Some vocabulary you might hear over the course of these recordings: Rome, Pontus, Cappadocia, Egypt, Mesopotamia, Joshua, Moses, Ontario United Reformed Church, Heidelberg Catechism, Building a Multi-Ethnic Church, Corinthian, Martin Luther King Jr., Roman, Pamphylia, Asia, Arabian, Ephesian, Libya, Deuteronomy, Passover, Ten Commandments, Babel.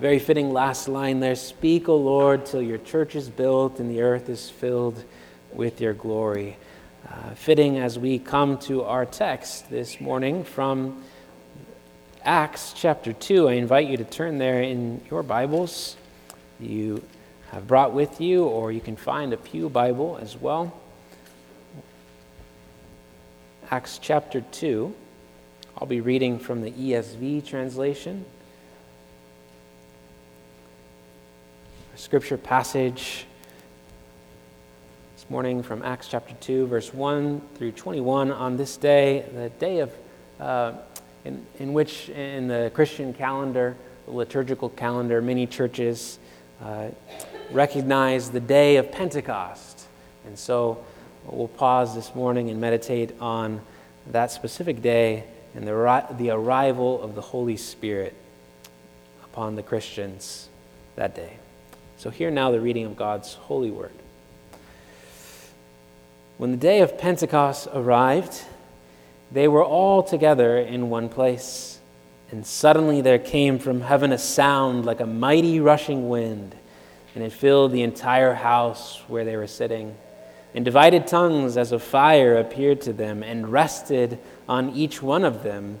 Very fitting last line there. Speak, O Lord, till your church is built and the earth is filled with your glory. Fitting as we come to our text this morning from Acts chapter 2. I invite you to turn there in your Bibles you have brought with you, or you can find a pew Bible as well. Acts chapter 2. I'll be reading from the ESV translation. Scripture passage this morning from Acts chapter 2, verse 1 through 21. On this day, the day of in which in the Christian calendar, the liturgical calendar, many churches recognize the day of Pentecost. And so we'll pause this morning and meditate on that specific day and the arrival of the Holy Spirit upon the Christians that day. So hear now the reading of God's holy word. When the day of Pentecost arrived, they were all together in one place, and suddenly there came from heaven a sound like a mighty rushing wind, and it filled the entire house where they were sitting. And divided tongues as of fire appeared to them and rested on each one of them,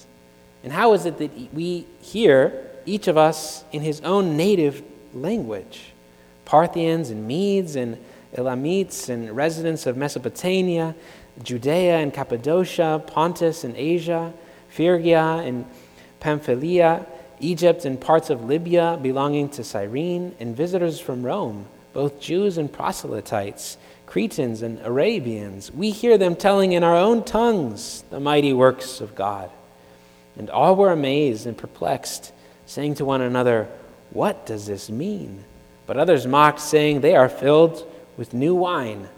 And how is it that we hear, each of us, in his own native language? Parthians and Medes and Elamites and residents of Mesopotamia, Judea and Cappadocia, Pontus and Asia, Phrygia and Pamphylia, Egypt and parts of Libya belonging to Cyrene, and visitors from Rome, both Jews and proselytes, Cretans and Arabians. We hear them telling in our own tongues the mighty works of God." And all were amazed and perplexed, saying to one another, "What does this mean?" But others mocked, saying, "They are filled with new wine."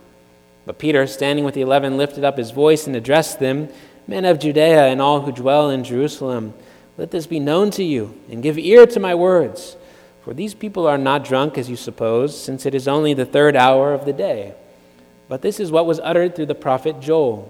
But Peter, standing with the 11, lifted up his voice and addressed them, "Men of Judea and all who dwell in Jerusalem, let this be known to you, and give ear to my words. For these people are not drunk, as you suppose, since it is only the 3rd hour of the day. But this is what was uttered through the prophet Joel.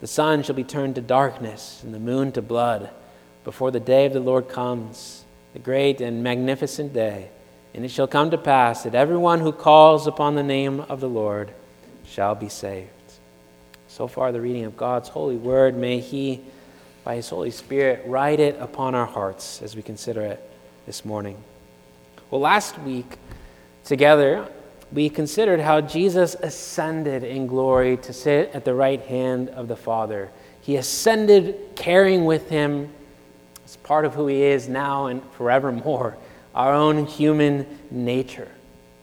The sun shall be turned to darkness and the moon to blood before the day of the Lord comes, the great and magnificent day. And it shall come to pass that everyone who calls upon the name of the Lord shall be saved." So far the reading of God's holy word. May he, by his Holy Spirit, write it upon our hearts as we consider it this morning. Well, last week together, we considered how Jesus ascended in glory to sit at the right hand of the Father. He ascended, carrying with him, as part of who he is now and forevermore, our own human nature,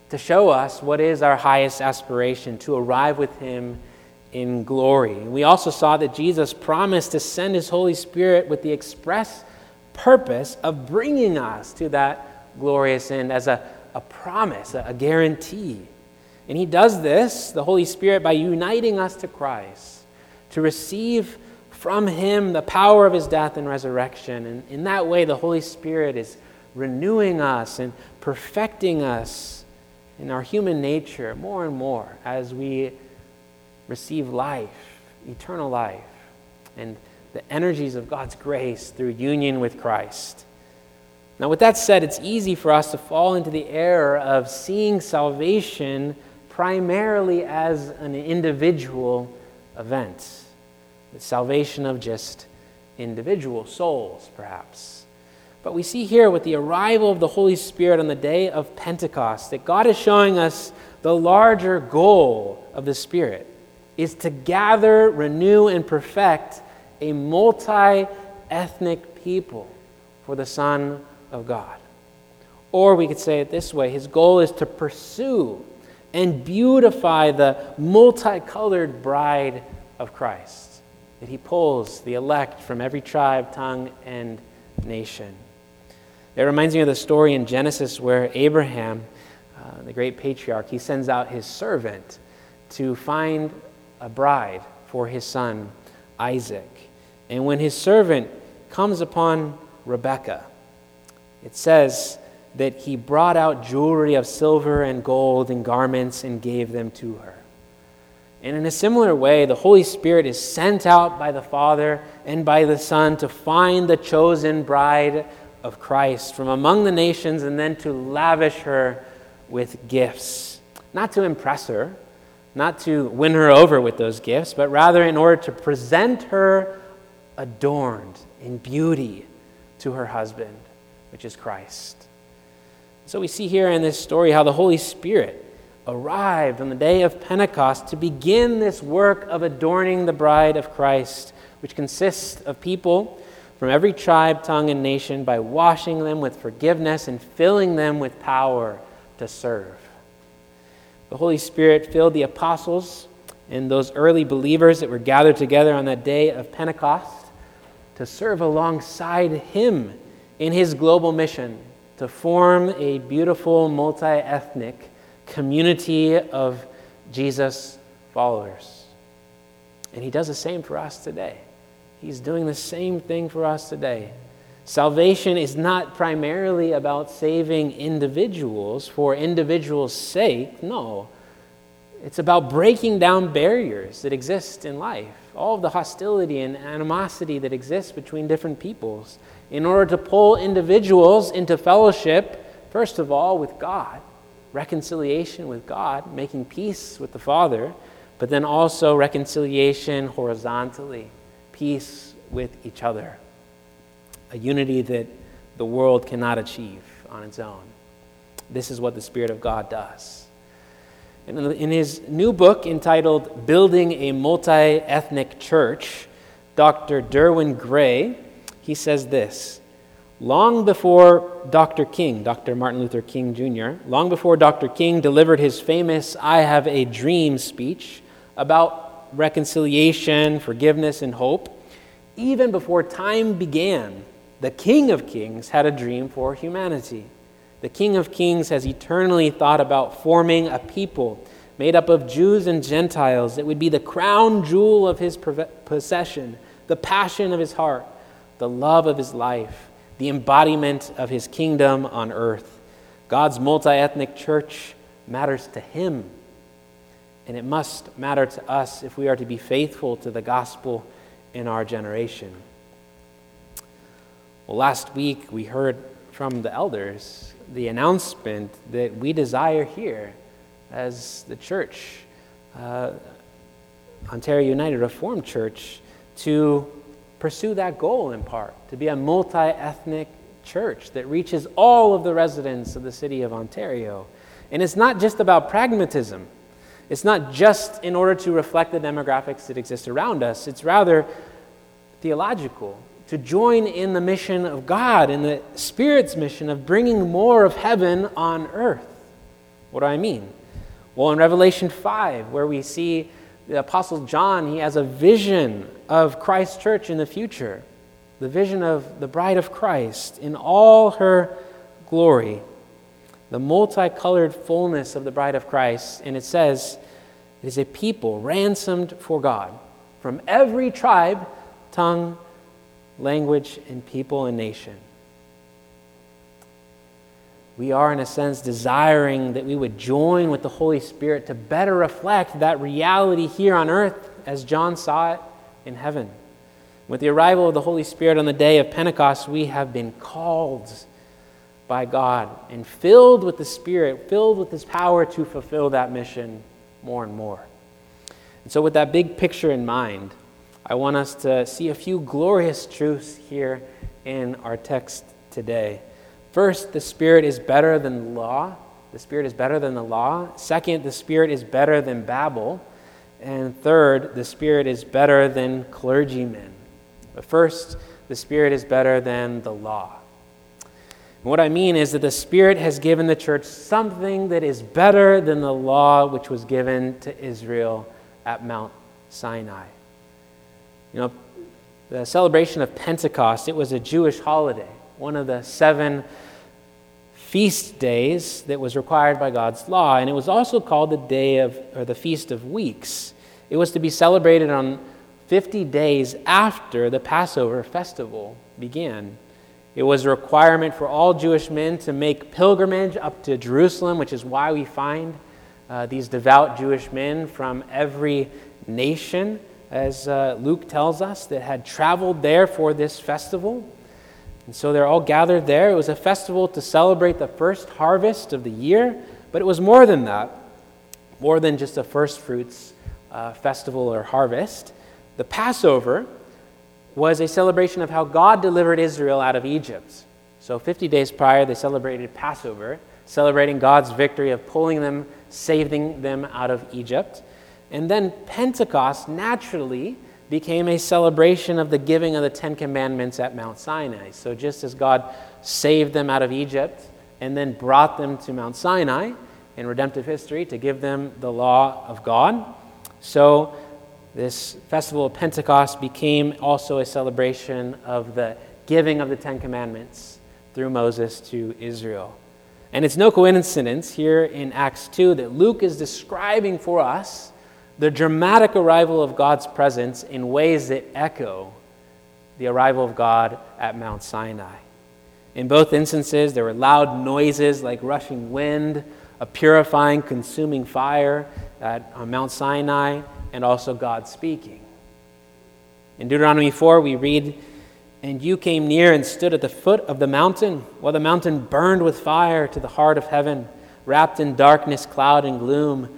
to show us what is our highest aspiration, to arrive with him in glory. And we also saw that Jesus promised to send his Holy Spirit with the express purpose of bringing us to that glorious end as a promise, a guarantee. And he does this, the Holy Spirit, by uniting us to Christ, to receive from him the power of his death and resurrection. And in that way, the Holy Spirit is renewing us and perfecting us in our human nature more and more as we receive life, eternal life, and the energies of God's grace through union with Christ. Now, with that said, it's easy for us to fall into the error of seeing salvation primarily as an individual event, the salvation of just individual souls, perhaps. But we see here with the arrival of the Holy Spirit on the day of Pentecost that God is showing us the larger goal of the Spirit is to gather, renew, and perfect a multi-ethnic people for the Son of God. Or we could say it this way, his goal is to pursue and beautify the multicolored bride of Christ, that he pulls the elect from every tribe, tongue, and nation. It reminds me of the story in Genesis where Abraham, the great patriarch, he sends out his servant to find a bride for his son, Isaac. And when his servant comes upon Rebekah, it says that he brought out jewelry of silver and gold and garments and gave them to her. And in a similar way, the Holy Spirit is sent out by the Father and by the Son to find the chosen bride of Christ from among the nations and then to lavish her with gifts. Not to impress her, not to win her over with those gifts, but rather in order to present her adorned in beauty to her husband, which is Christ. So we see here in this story how the Holy Spirit arrived on the day of Pentecost to begin this work of adorning the bride of Christ, which consists of people from every tribe, tongue, and nation by washing them with forgiveness and filling them with power to serve. The Holy Spirit filled the apostles and those early believers that were gathered together on that day of Pentecost to serve alongside him in his global mission to form a beautiful multi-ethnic community of Jesus followers. And he does the same for us today. He's doing the same thing for us today. Salvation is not primarily about saving individuals for individuals' sake. No. It's about breaking down barriers that exist in life, all of the hostility and animosity that exists between different peoples, in order to pull individuals into fellowship, first of all, with God, reconciliation with God, making peace with the Father, but then also reconciliation horizontally, peace with each other, a unity that the world cannot achieve on its own. This is what the Spirit of God does. And in his new book entitled Building a Multi-Ethnic Church, Dr. Derwin Gray, he says this, long before Dr. King delivered his famous I Have a Dream speech about reconciliation, forgiveness, and hope, even before time began, the King of Kings had a dream for humanity. The King of Kings has eternally thought about forming a people made up of Jews and Gentiles that would be the crown jewel of his possession, the passion of his heart, the love of his life, the embodiment of his kingdom on earth. God's multi-ethnic church matters to him, and it must matter to us if we are to be faithful to the gospel in our generation. Well, last week we heard from the elders the announcement that we desire here as the church, Ontario United Reformed Church, to pursue that goal in part, to be a multi-ethnic church that reaches all of the residents of the city of Ontario. And it's not just about pragmatism. It's not just in order to reflect the demographics that exist around us. It's rather theological, to join in the mission of God, in the Spirit's mission of bringing more of heaven on earth. What do I mean? Well, in Revelation 5, where we see the Apostle John, he has a vision of Christ's church in the future, the vision of the bride of Christ in all her glory, the multicolored fullness of the bride of Christ. And it says, it is a people ransomed for God from every tribe, tongue, language, and people and nation. We are, in a sense, desiring that we would join with the Holy Spirit to better reflect that reality here on earth as John saw it in heaven. With the arrival of the Holy Spirit on the day of Pentecost, we have been called by God and filled with the Spirit, filled with his power to fulfill that mission more and more. And so with that big picture in mind, I want us to see a few glorious truths here in our text today. First, the Spirit is better than law. The Spirit is better than the law. Second, the Spirit is better than Babel. And third, the Spirit is better than clergymen. But first, the Spirit is better than the law. And what I mean is that the Spirit has given the church something that is better than the law which was given to Israel at Mount Sinai. You know, the celebration of Pentecost, it was a Jewish holiday, one of the 7 feast days that was required by God's law, and it was also called the day of, or the Feast of Weeks. It was to be celebrated on 50 days after the Passover festival began. It was a requirement for all Jewish men to make pilgrimage up to Jerusalem, which is why we find these devout Jewish men from every nation, as Luke tells us, that had traveled there for this festival. And so they're all gathered there. It was a festival to celebrate the first harvest of the year, but it was more than that, more than just a first fruits festival or harvest. The Passover was a celebration of how God delivered Israel out of Egypt. So 50 days prior, they celebrated Passover, celebrating God's victory of pulling them, saving them out of Egypt. And then Pentecost naturally became a celebration of the giving of the Ten Commandments at Mount Sinai. So just as God saved them out of Egypt and then brought them to Mount Sinai in redemptive history to give them the law of God, so this festival of Pentecost became also a celebration of the giving of the Ten Commandments through Moses to Israel. And it's no coincidence here in Acts 2 that Luke is describing for us the dramatic arrival of God's presence in ways that echo the arrival of God at Mount Sinai. In both instances, there were loud noises like rushing wind, a purifying, consuming fire on Mount Sinai, and also God speaking. In Deuteronomy 4, we read, "And you came near and stood at the foot of the mountain, while the mountain burned with fire to the heart of heaven, wrapped in darkness, cloud, and gloom.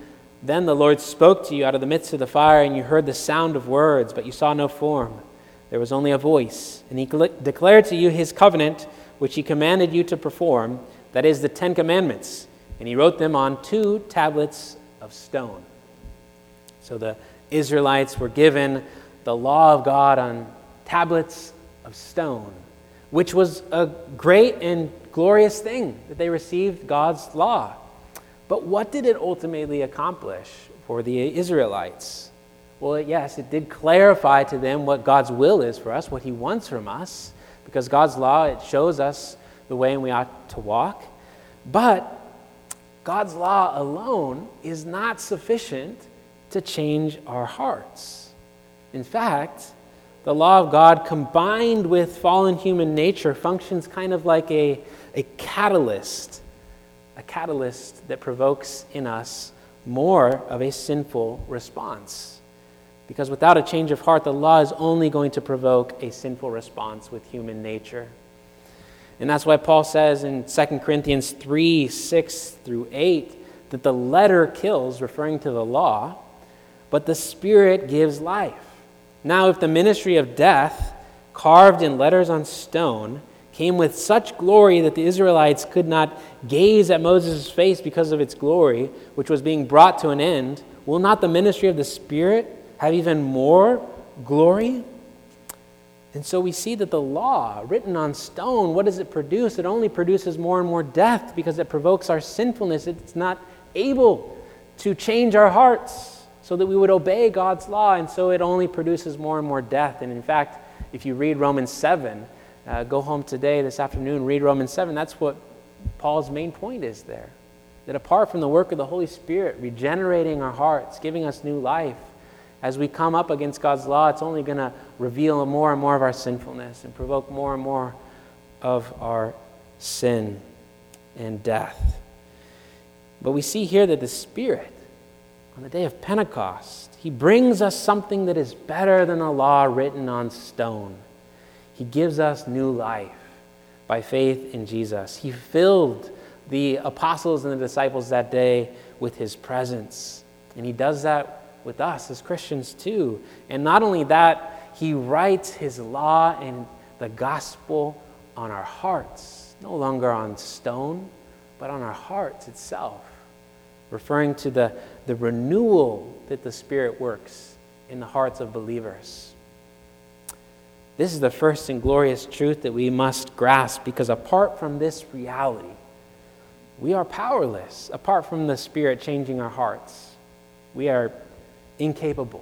Then the Lord spoke to you out of the midst of the fire, and you heard the sound of words, but you saw no form. There was only a voice. And he declared to you his covenant, which he commanded you to perform, that is, the Ten Commandments. And he wrote them on 2 tablets of stone." So the Israelites were given the law of God on tablets of stone, which was a great and glorious thing that they received God's law. But what did it ultimately accomplish for the Israelites? Well, yes, it did clarify to them what God's will is for us, what he wants from us, because God's law, it shows us the way in we ought to walk. But God's law alone is not sufficient to change our hearts. In fact, the law of God combined with fallen human nature functions kind of like a catalyst that provokes in us more of a sinful response. Because without a change of heart, the law is only going to provoke a sinful response with human nature. And that's why Paul says in 2 Corinthians 3:6-8, that the letter kills, referring to the law, but the Spirit gives life. Now, if the ministry of death, carved in letters on stone, came with such glory that the Israelites could not gaze at Moses' face because of its glory, which was being brought to an end, will not the ministry of the Spirit have even more glory? And so we see that the law, written on stone, what does it produce? It only produces more and more death because it provokes our sinfulness. It's not able to change our hearts so that we would obey God's law, and so it only produces more and more death. And in fact, if you read Romans 7, go home today, this afternoon, read Romans 7. That's what Paul's main point is there. That apart from the work of the Holy Spirit, regenerating our hearts, giving us new life, as we come up against God's law, it's only going to reveal more and more of our sinfulness and provoke more and more of our sin and death. But we see here that the Spirit, on the day of Pentecost, he brings us something that is better than a law written on stone. He gives us new life by faith in Jesus. He filled the apostles and the disciples that day with his presence. And he does that with us as Christians too. And not only that, he writes his law and the gospel on our hearts, no longer on stone, but on our hearts itself, referring to the renewal that the Spirit works in the hearts of believers. This is the first and glorious truth that we must grasp, because apart from this reality, we are powerless. Apart from the Spirit changing our hearts, we are incapable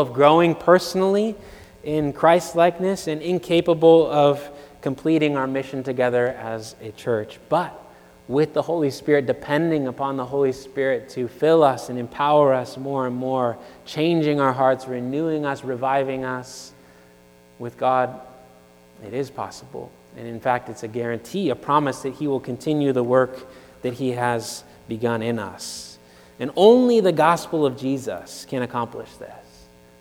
of growing personally in Christ-likeness and incapable of completing our mission together as a church. But with the Holy Spirit, depending upon the Holy Spirit to fill us and empower us more and more, changing our hearts, renewing us, reviving us, with God, it is possible. And in fact, it's a guarantee, a promise that He will continue the work that He has begun in us. And only the gospel of Jesus can accomplish this.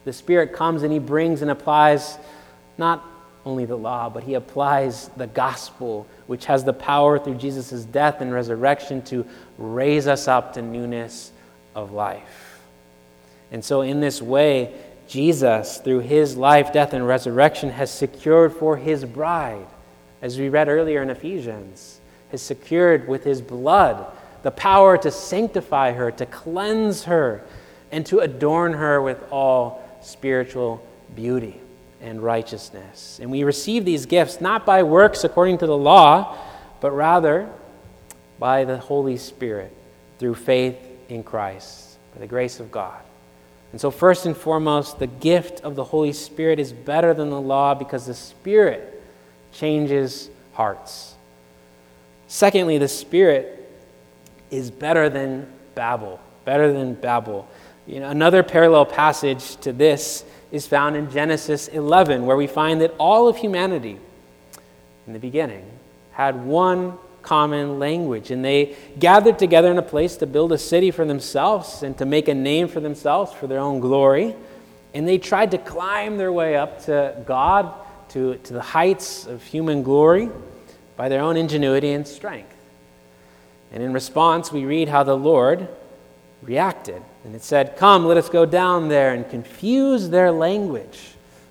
The Spirit comes and He brings and applies not only the law, but He applies the gospel, which has the power through Jesus' death and resurrection to raise us up to newness of life. And so in this way, Jesus, through His life, death, and resurrection, has secured for His bride, as we read earlier in Ephesians, has secured with His blood the power to sanctify her, to cleanse her, and to adorn her with all spiritual beauty and righteousness. And we receive these gifts not by works according to the law, but rather by the Holy Spirit through faith in Christ, by the grace of God. And so first and foremost, the gift of the Holy Spirit is better than the law because the Spirit changes hearts. Secondly, the Spirit is better than Babel. You know, another parallel passage to this is found in Genesis 11, where we find that all of humanity in the beginning had one common language, and they gathered together in a place to build a city for themselves and to make a name for themselves for their own glory. And they tried to climb their way up to God, to the heights of human glory by their own ingenuity and strength. And in response, we read how the Lord reacted, and it said, "Come, let us go down there and confuse their language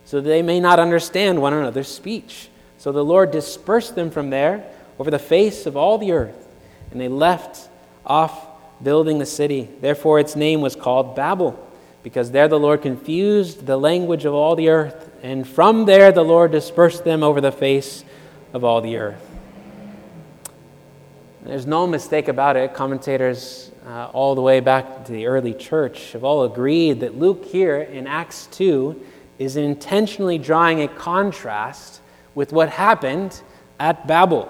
so that they may not understand one another's speech." So the Lord dispersed them from there over the face of all the earth, and they left off building the city. Therefore its name was called Babel, because there the Lord confused the language of all the earth, and from there the Lord dispersed them over the face of all the earth. There's no mistake about it. Commentators all the way back to the early church have all agreed that Luke here in Acts 2 is intentionally drawing a contrast with what happened at Babel.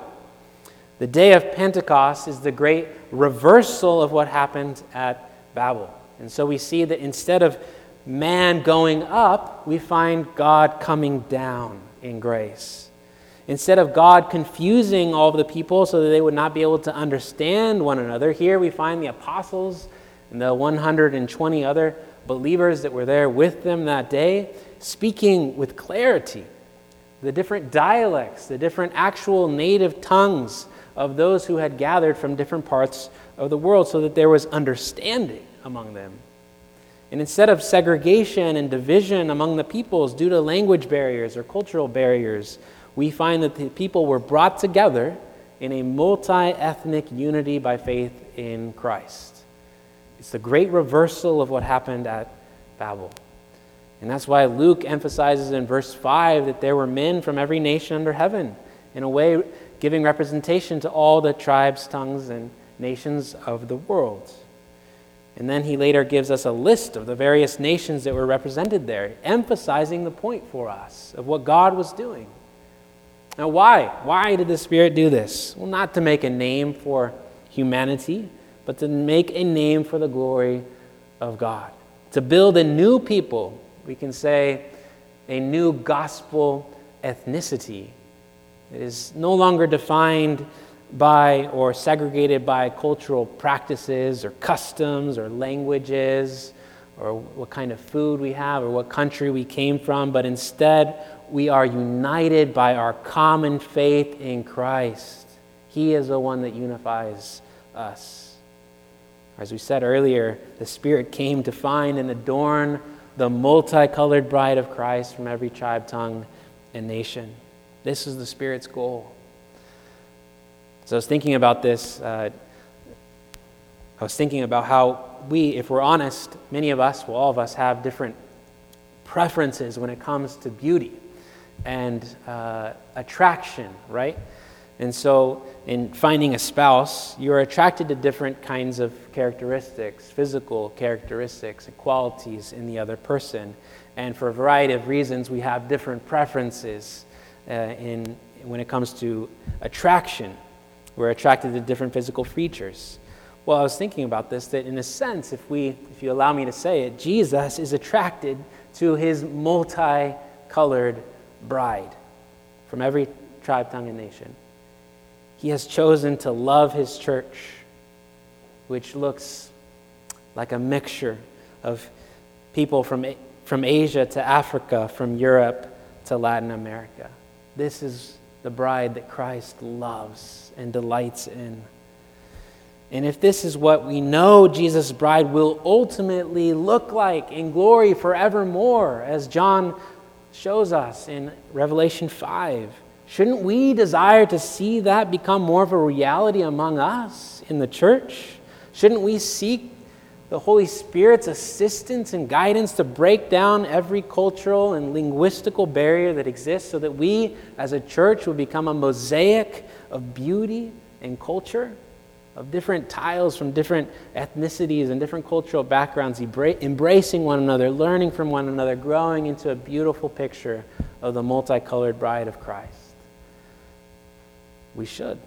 The day of Pentecost is the great reversal of what happened at Babel. And so we see that instead of man going up, we find God coming down in grace. Instead of God confusing all the people so that they would not be able to understand one another, here we find the apostles and the 120 other believers that were there with them that day speaking with clarity the different dialects, the different actual native tongues of those who had gathered from different parts of the world, so that there was understanding among them. And instead of segregation and division among the peoples due to language barriers or cultural barriers, we find that the people were brought together in a multi-ethnic unity by faith in Christ. It's the great reversal of what happened at Babel. And that's why Luke emphasizes in verse 5 that there were men from every nation under heaven, in a way giving representation to all the tribes, tongues, and nations of the world. And then he later gives us a list of the various nations that were represented there, emphasizing the point for us of what God was doing. Now, why? Why did the Spirit do this? Well, not to make a name for humanity, but to make a name for the glory of God. To build a new people, we can say a new gospel ethnicity. It is no longer defined by or segregated by cultural practices or customs or languages or what kind of food we have or what country we came from, but instead we are united by our common faith in Christ. He is the one that unifies us. As we said earlier, the Spirit came to find and adorn the multicolored bride of Christ from every tribe, tongue, and nation. This is the Spirit's goal. So I was thinking about this. I was thinking about how we, if we're honest, many of us, well, all of us have different preferences when it comes to beauty and attraction, right? And so in finding a spouse, you're attracted to different kinds of characteristics, physical characteristics and qualities in the other person. And for a variety of reasons, we have different preferences when it comes to attraction. We're attracted to different physical features. Well, I was thinking about this, that in a sense, if you allow me to say it, Jesus is attracted to his multicolored bride from every tribe, tongue, and nation. He has chosen to love his church, which looks like a mixture of people from Asia to Africa, from Europe to Latin America. This is the bride that Christ loves and delights in. And if this is what we know Jesus' bride will ultimately look like in glory forevermore, as John shows us in Revelation 5, shouldn't we desire to see that become more of a reality among us in the church? Shouldn't we seek the Holy Spirit's assistance and guidance to break down every cultural and linguistical barrier that exists so that we as a church will become a mosaic of beauty and culture, of different tiles from different ethnicities and different cultural backgrounds, embracing one another, learning from one another, growing into a beautiful picture of the multicolored bride of Christ? We should.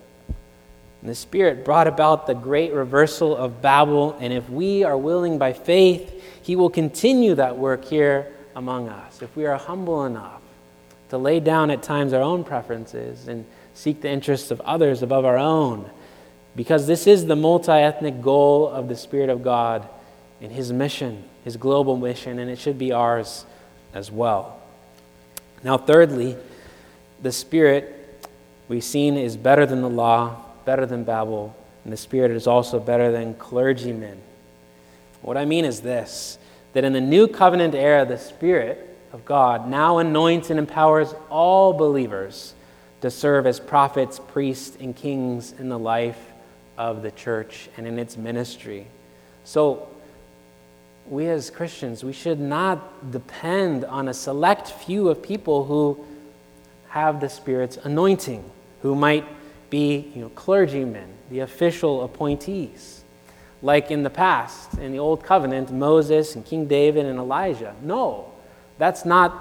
And the Spirit brought about the great reversal of Babel, and if we are willing by faith, he will continue that work here among us. If we are humble enough to lay down at times our own preferences and seek the interests of others above our own, because this is the multi-ethnic goal of the Spirit of God in his mission, his global mission, and it should be ours as well. Now, thirdly, the Spirit we've seen is better than the law, better than Babel, and the Spirit is also better than clergymen. What I mean is this, that in the new covenant era, the Spirit of God now anoints and empowers all believers to serve as prophets, priests, and kings in the life of the church and in its ministry. So we as Christians, we should not depend on a select few of people who have the Spirit's anointing, who might be, clergymen, the official appointees. Like in the past, in the Old Covenant, Moses and King David and Elijah. No, that's not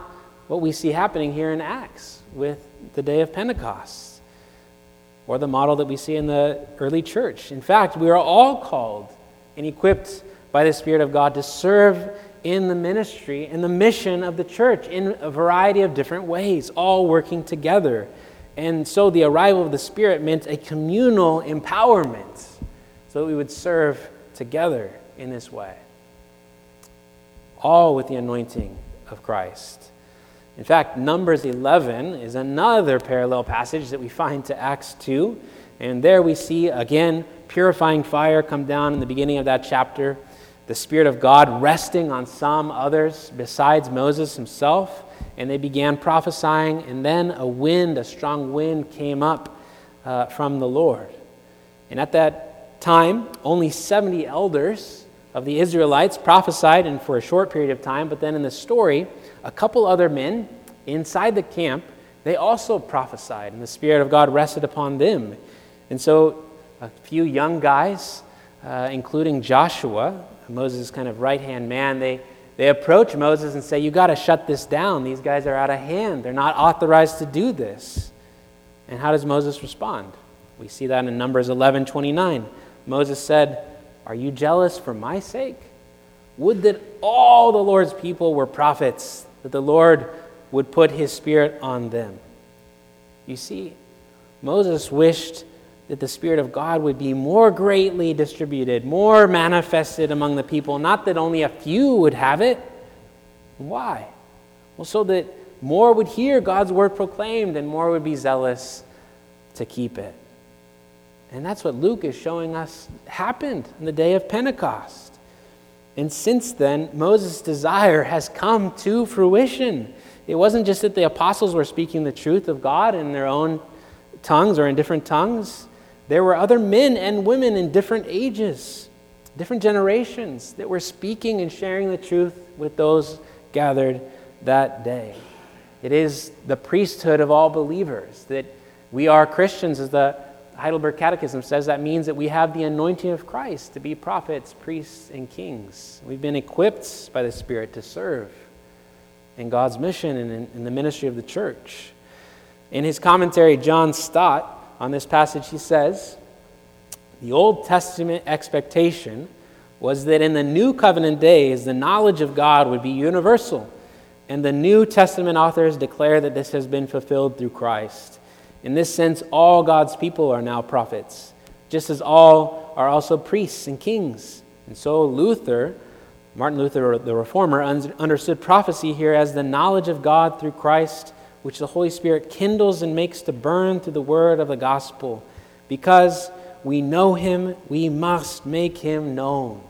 what we see happening here in Acts with the day of Pentecost, or the model that we see in the early church. In fact, we are all called and equipped by the Spirit of God to serve in the ministry and the mission of the church in a variety of different ways, all working together. And so the arrival of the Spirit meant a communal empowerment so that we would serve together in this way, all with the anointing of Christ. In fact, Numbers 11 is another parallel passage that we find to Acts 2. And there we see, again, purifying fire come down in the beginning of that chapter. The Spirit of God resting on some others besides Moses himself. And they began prophesying. And then a strong wind came up from the Lord. And at that time, only 70 elders of the Israelites prophesied, and for a short period of time, but then in the story, a couple other men inside the camp, they also prophesied, and the Spirit of God rested upon them. And so a few young guys, including Joshua, Moses' kind of right-hand man, they approach Moses and say, "You got to shut this down. These guys are out of hand. They're not authorized to do this." And how does Moses respond? We see that in Numbers 11:29. Moses said, "Are you jealous for my sake? Would that all the Lord's people were prophets, that the Lord would put his Spirit on them." You see, Moses wished that the Spirit of God would be more greatly distributed, more manifested among the people, not that only a few would have it. Why? Well, so that more would hear God's word proclaimed and more would be zealous to keep it. And that's what Luke is showing us happened on the day of Pentecost. And since then, Moses' desire has come to fruition. It wasn't just that the apostles were speaking the truth of God in their own tongues or in different tongues. There were other men and women in different ages, different generations, that were speaking and sharing the truth with those gathered that day. It is the priesthood of all believers that we are Christians, as the Heidelberg Catechism says. That means that we have the anointing of Christ to be prophets, priests, and kings. We've been equipped by the Spirit to serve in God's mission and in the ministry of the church. In his commentary, John Stott, on this passage, he says, the Old Testament expectation was that in the New Covenant days, the knowledge of God would be universal, and the New Testament authors declare that this has been fulfilled through Christ. In this sense, all God's people are now prophets, just as all are also priests and kings. And so Martin Luther, the Reformer, understood prophecy here as the knowledge of God through Christ, which the Holy Spirit kindles and makes to burn through the word of the gospel. Because we know him, we must make him known.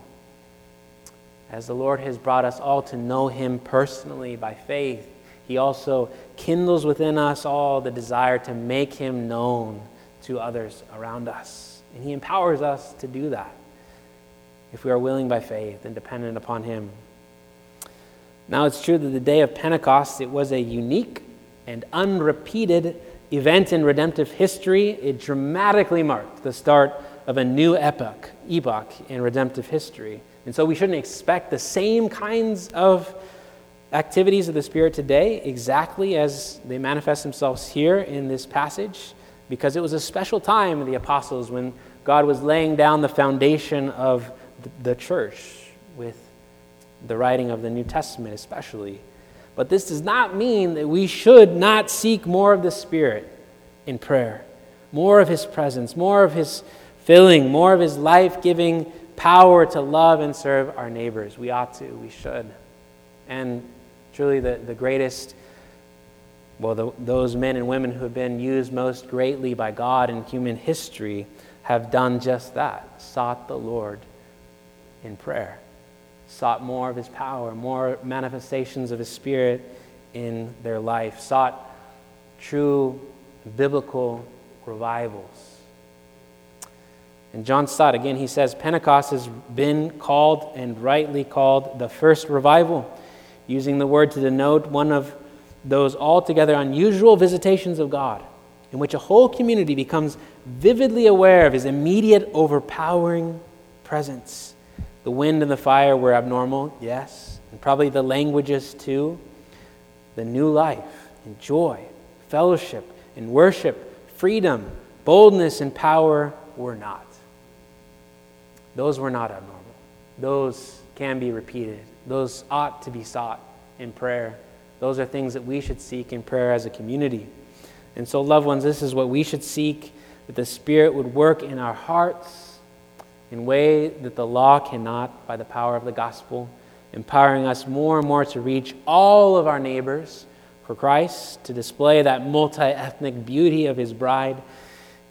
As the Lord has brought us all to know him personally by faith, he also kindles within us all the desire to make him known to others around us. And he empowers us to do that if we are willing by faith and dependent upon him. Now, it's true that the day of Pentecost, it was a unique and unrepeated event in redemptive history. It dramatically marked the start of a new epoch in redemptive history. And so we shouldn't expect the same kinds of activities of the Spirit today exactly as they manifest themselves here in this passage, because it was a special time of the apostles when God was laying down the foundation of the church with the writing of the New Testament especially. But this does not mean that we should not seek more of the Spirit in prayer, more of his presence, more of his filling, more of his life-giving power to love and serve our neighbors. We ought to, we should. And truly the greatest, those men and women who have been used most greatly by God in human history have done just that, sought the Lord in prayer. Sought more of his power, more manifestations of his Spirit in their life, sought true biblical revivals. And John Stott, again, he says, Pentecost has been called, and rightly called, the first revival, using the word to denote one of those altogether unusual visitations of God, in which a whole community becomes vividly aware of his immediate, overpowering presence. The wind and the fire were abnormal, yes, and probably the languages too. The new life and joy, fellowship and worship, freedom, boldness and power were not. Those were not abnormal. Those can be repeated. Those ought to be sought in prayer. Those are things that we should seek in prayer as a community. And so, loved ones, this is what we should seek, that the Spirit would work in our hearts in way that the law cannot, by the power of the gospel, empowering us more and more to reach all of our neighbors for Christ, to display that multi-ethnic beauty of his bride.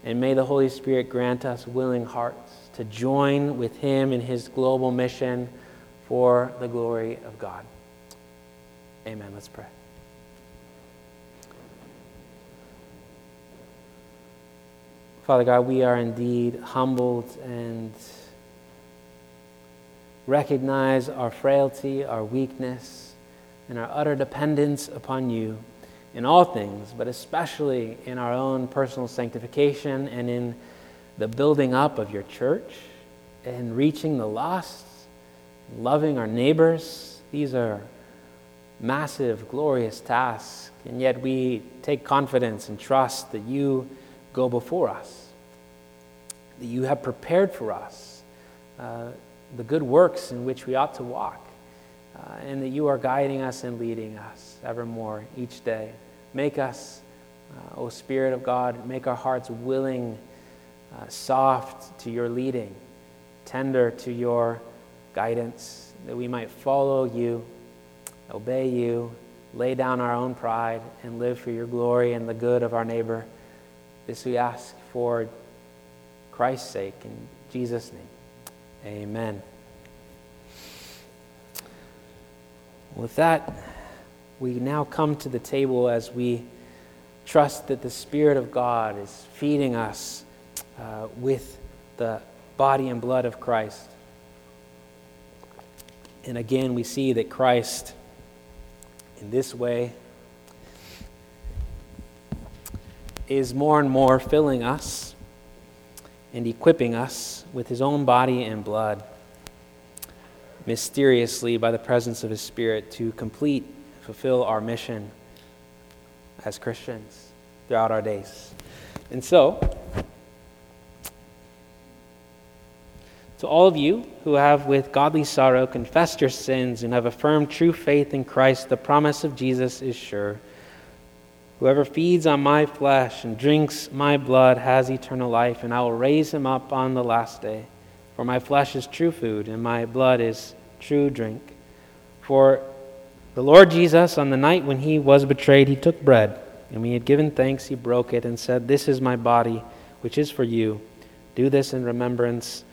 And may the Holy Spirit grant us willing hearts to join with him in his global mission for the glory of God. Amen. Let's pray. Father God, we are indeed humbled and recognize our frailty, our weakness, and our utter dependence upon you in all things, but especially in our own personal sanctification and in the building up of your church and reaching the lost, loving our neighbors. These are massive, glorious tasks, and yet we take confidence and trust that you go before us, that you have prepared for us the good works in which we ought to walk, and that you are guiding us and leading us evermore each day. Make us, O Spirit of God, make our hearts willing, soft to your leading, tender to your guidance, that we might follow you, obey you, lay down our own pride, and live for your glory and the good of our neighbor. This we ask for Christ's sake, in Jesus' name. Amen. With that, we now come to the table as we trust that the Spirit of God is feeding us with the body and blood of Christ. And again, we see that Christ, in this way, is more and more filling us and equipping us with his own body and blood, mysteriously by the presence of his Spirit, to complete, fulfill our mission as Christians throughout our days. And so, to all of you who have with godly sorrow confessed your sins and have affirmed true faith in Christ, the promise of Jesus is sure. Whoever feeds on my flesh and drinks my blood has eternal life, and I will raise him up on the last day. For my flesh is true food, and my blood is true drink. For the Lord Jesus, on the night when he was betrayed, he took bread, and when he had given thanks, he broke it and said, "This is my body, which is for you. Do this in remembrance